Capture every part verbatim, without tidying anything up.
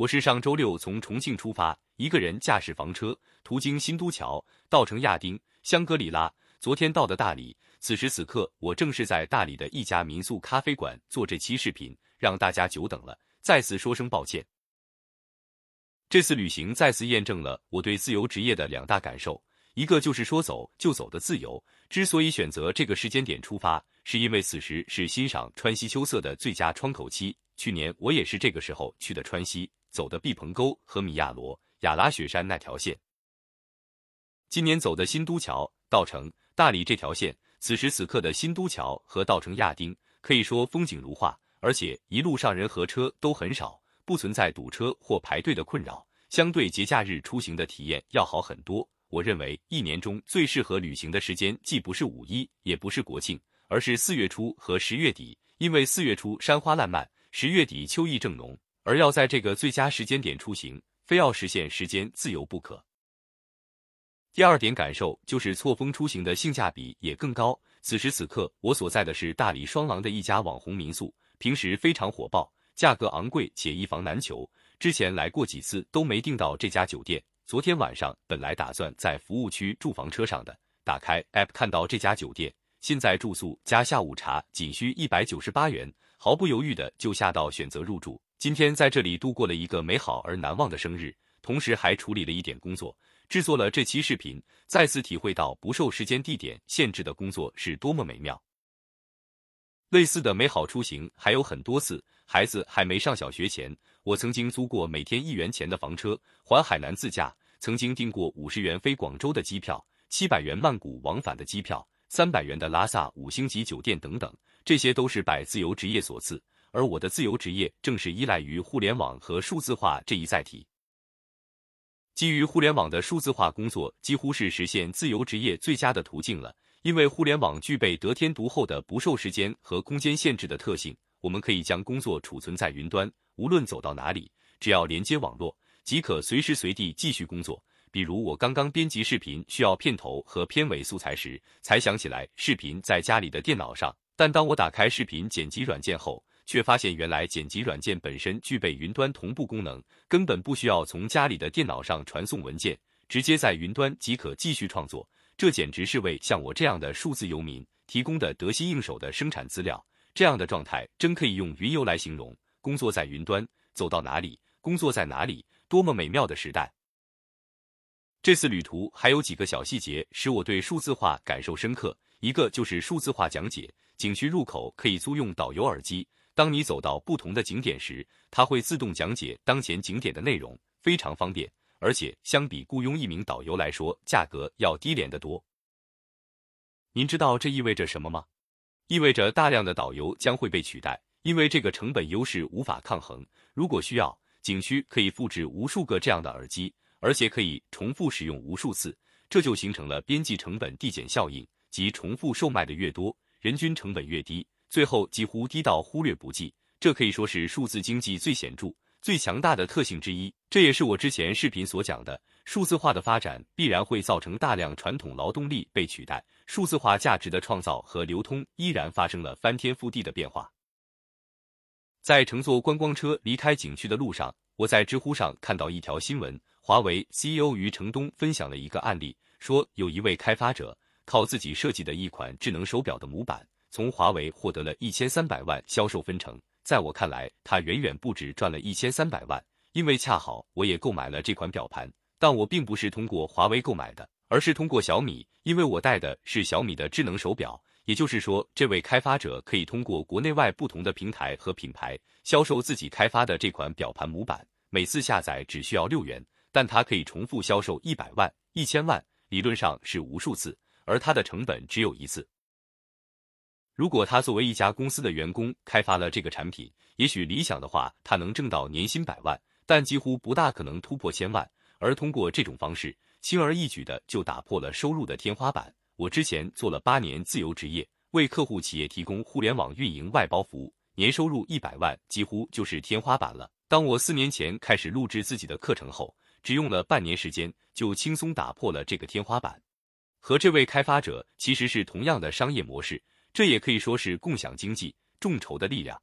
我是上周六从重庆出发，一个人驾驶房车，途经新都桥、稻城亚丁、香格里拉，昨天到的大理。此时此刻，我正是在大理的一家民宿咖啡馆做这期视频，让大家久等了，再次说声抱歉。这次旅行再次验证了我对自由职业的两大感受，一个就是说走就走的自由。之所以选择这个时间点出发，是因为此时是欣赏川西秋色的最佳窗口期。去年我也是这个时候去的川西，走的毕棚沟和米亚罗、雅拉雪山那条线。今年走的新都桥、稻城、大理这条线，此时此刻的新都桥和稻城亚丁可以说风景如画，而且一路上人和车都很少，不存在堵车或排队的困扰，相对节假日出行的体验要好很多。我认为一年中最适合旅行的时间既不是五一，也不是国庆，而是四月初和十月底，因为四月初山花烂漫，十月底秋意正浓，而要在这个最佳时间点出行，非要实现时间自由不可。第二点感受就是错峰出行的性价比也更高。此时此刻我所在的是大理双廊的一家网红民宿，平时非常火爆，价格昂贵且一房难求，之前来过几次都没订到这家酒店。昨天晚上本来打算在服务区住房车上的，打开 app 看到这家酒店，现在住宿加下午茶仅需一百九十八元，毫不犹豫的就下到选择入住。今天在这里度过了一个美好而难忘的生日，同时还处理了一点工作，制作了这期视频，再次体会到不受时间地点限制的工作是多么美妙。类似的美好出行还有很多次，孩子还没上小学前，我曾经租过每天一元钱的房车环海南自驾，曾经订过五十元飞广州的机票、七百元曼谷往返的机票、三百元的拉萨五星级酒店等等，这些都是拜自由职业所赐。而我的自由职业正是依赖于互联网和数字化这一载体。基于互联网的数字化工作几乎是实现自由职业最佳的途径了，因为互联网具备得天独厚的不受时间和空间限制的特性，我们可以将工作储存在云端，无论走到哪里，只要连接网络，即可随时随地继续工作。比如我刚刚编辑视频需要片头和片尾素材时，才想起来视频在家里的电脑上，但当我打开视频剪辑软件后，却发现原来剪辑软件本身具备云端同步功能，根本不需要从家里的电脑上传送文件，直接在云端即可继续创作。这简直是为像我这样的数字游民提供的得心应手的生产资料，这样的状态真可以用云游来形容。工作在云端，走到哪里，工作在哪里，多么美妙的时代。这次旅途还有几个小细节使我对数字化感受深刻，一个就是数字化讲解，景区入口可以租用导游耳机，当你走到不同的景点时，它会自动讲解当前景点的内容，非常方便，而且相比雇佣一名导游来说，价格要低廉得多。您知道这意味着什么吗？意味着大量的导游将会被取代，因为这个成本优势无法抗衡。如果需要，景区可以复制无数个这样的耳机，而且可以重复使用无数次，这就形成了边际成本递减效应，即重复售卖的越多，人均成本越低，最后几乎低到忽略不计，这可以说是数字经济最显著、最强大的特性之一。这也是我之前视频所讲的，数字化的发展必然会造成大量传统劳动力被取代，数字化价值的创造和流通依然发生了翻天覆地的变化。在乘坐观光车离开景区的路上，我在知乎上看到一条新闻，华为 C E O 余承东分享了一个案例，说有一位开发者靠自己设计的一款智能手表的模板，从华为获得了一千三百万销售分成。在我看来，他远远不止赚了一千三百万，因为恰好我也购买了这款表盘，但我并不是通过华为购买的，而是通过小米，因为我戴的是小米的智能手表。也就是说，这位开发者可以通过国内外不同的平台和品牌销售自己开发的这款表盘模板，每次下载只需要六元，但他可以重复销售一百万、一千万，理论上是无数次，而他的成本只有一次。如果他作为一家公司的员工开发了这个产品，也许理想的话，他能挣到年薪百万，但几乎不大可能突破千万。而通过这种方式，轻而易举的就打破了收入的天花板。我之前做了八年自由职业，为客户企业提供互联网运营外包服务，年收入一百万几乎就是天花板了。当我四年前开始录制自己的课程后，只用了半年时间就轻松打破了这个天花板。和这位开发者其实是同样的商业模式。这也可以说是共享经济、众筹的力量。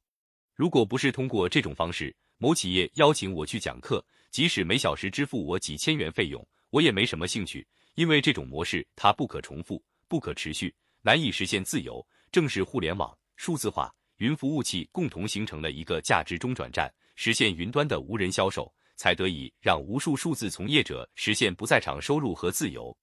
如果不是通过这种方式，某企业邀请我去讲课，即使每小时支付我几千元费用，我也没什么兴趣，因为这种模式它不可重复、不可持续，难以实现自由。正是互联网、数字化、云服务器共同形成了一个价值中转站，实现云端的无人销售，才得以让无数数字从业者实现不在场收入和自由。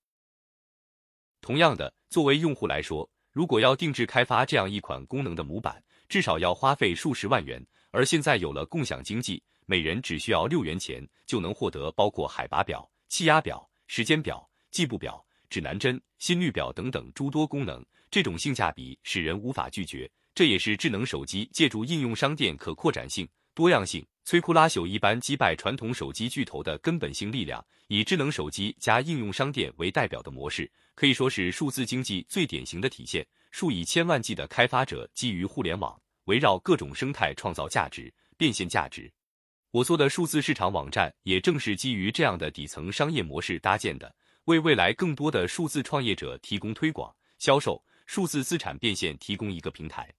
同样的，作为用户来说，如果要定制开发这样一款功能的模板，至少要花费数十万元，而现在有了共享经济，每人只需要六元钱就能获得包括海拔表、气压表、时间表、计步表、指南针、心率表等等诸多功能，这种性价比使人无法拒绝。这也是智能手机借助应用商店可扩展性、多样性，摧枯拉朽一般击败传统手机巨头的根本性力量。以智能手机加应用商店为代表的模式，可以说是数字经济最典型的体现。数以千万计的开发者基于互联网，围绕各种生态创造价值、变现价值。我做的数字市场网站也正是基于这样的底层商业模式搭建的，为未来更多的数字创业者提供推广、销售、数字资产变现提供一个平台。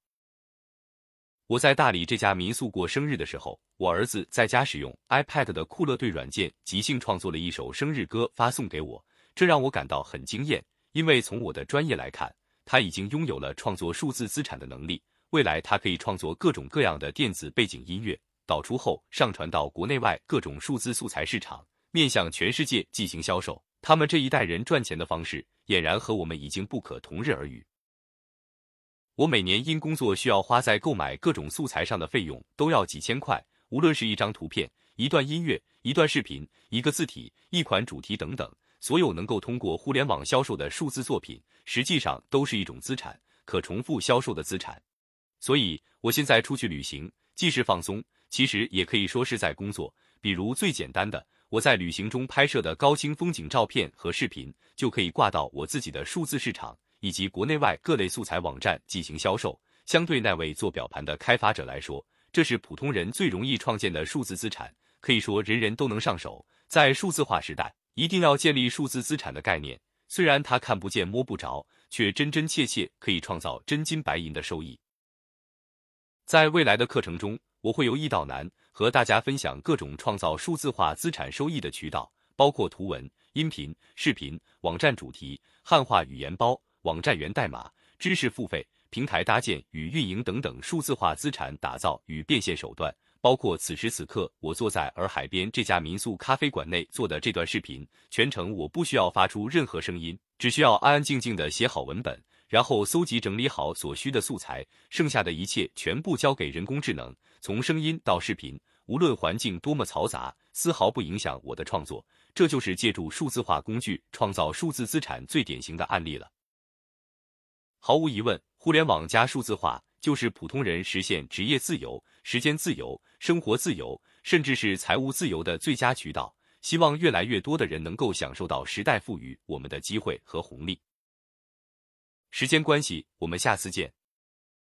我在大理这家民宿过生日的时候，我儿子在家使用 iPad 的酷乐队软件即兴创作了一首生日歌发送给我，这让我感到很惊艳，因为从我的专业来看，他已经拥有了创作数字资产的能力，未来他可以创作各种各样的电子背景音乐，导出后上传到国内外各种数字素材市场，面向全世界进行销售。他们这一代人赚钱的方式俨然和我们已经不可同日而语。我每年因工作需要花在购买各种素材上的费用都要几千块，无论是一张图片、一段音乐、一段视频、一个字体、一款主题等等，所有能够通过互联网销售的数字作品，实际上都是一种资产，可重复销售的资产。所以，我现在出去旅行，既是放松，其实也可以说是在工作。比如最简单的，我在旅行中拍摄的高清风景照片和视频，就可以挂到我自己的数字市场以及国内外各类素材网站进行销售。相对那位做表盘的开发者来说，这是普通人最容易创建的数字资产，可以说人人都能上手。在数字化时代，一定要建立数字资产的概念，虽然它看不见摸不着，却真真切切可以创造真金白银的收益。在未来的课程中，我会由易到难和大家分享各种创造数字化资产收益的渠道，包括图文、音频、视频、网站主题、汉化语言包、网站源代码、知识付费、平台搭建与运营等等数字化资产打造与变现手段，包括此时此刻我坐在洱海边这家民宿咖啡馆内做的这段视频，全程我不需要发出任何声音，只需要安安静静地写好文本，然后搜集整理好所需的素材，剩下的一切全部交给人工智能，从声音到视频，无论环境多么嘈杂，丝毫不影响我的创作。这就是借助数字化工具创造数字资产最典型的案例了。毫无疑问，互联网加数字化就是普通人实现职业自由、时间自由、生活自由，甚至是财务自由的最佳渠道。希望越来越多的人能够享受到时代赋予我们的机会和红利。时间关系，我们下次见。